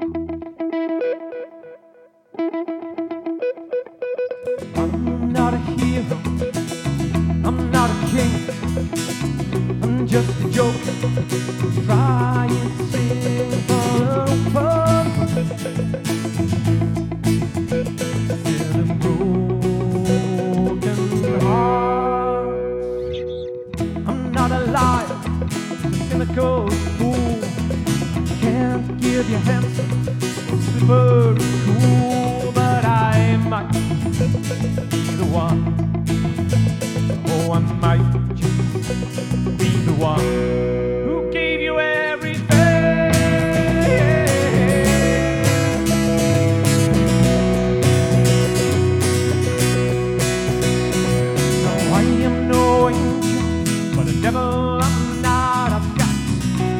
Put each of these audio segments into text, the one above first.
I'm not a hero, I'm not a king, I'm just a joker, trying to sing for a fun. Feeling broken heart. I'm not a liar, I'm cynical fool, can't give you handsome, super cool, but I might. Oh, I might just be the one who gave you everything. No, I am no angel, but a devil I'm not. I've got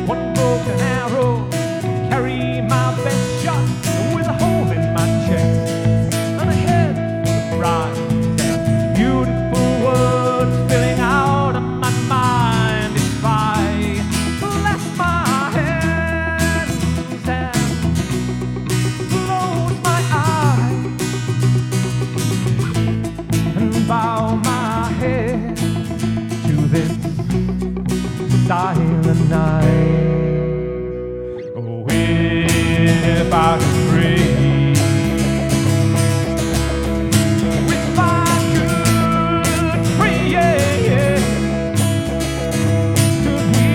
one broken arrow to carry my best shot, with a hole in my chest and a head of pride. Silent night. Oh, if I could breathe, if I could breathe, could we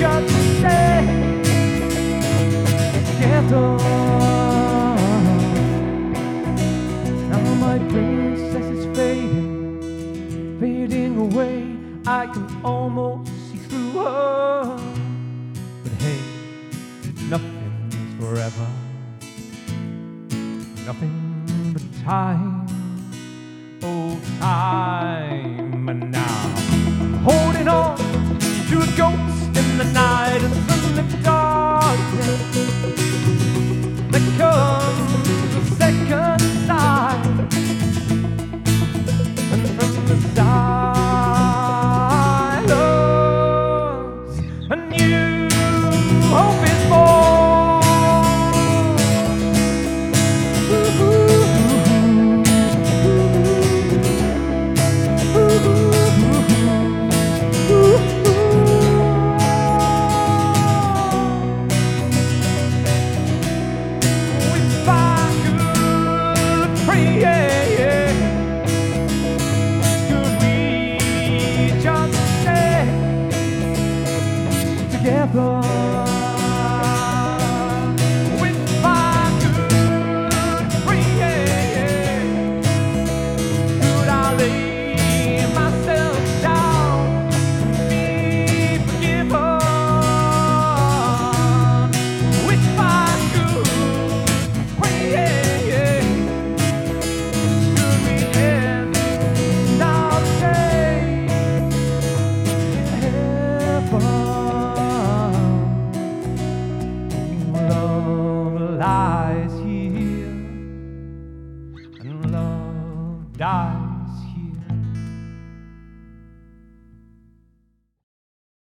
just stay together? Now my princess is fading, fading away. I can almost but hey, nothing's forever, nothing but time, oh time. And now I'm holding on to a ghost in the night, and suddenly darkness, there comes the second sight, and from the side together.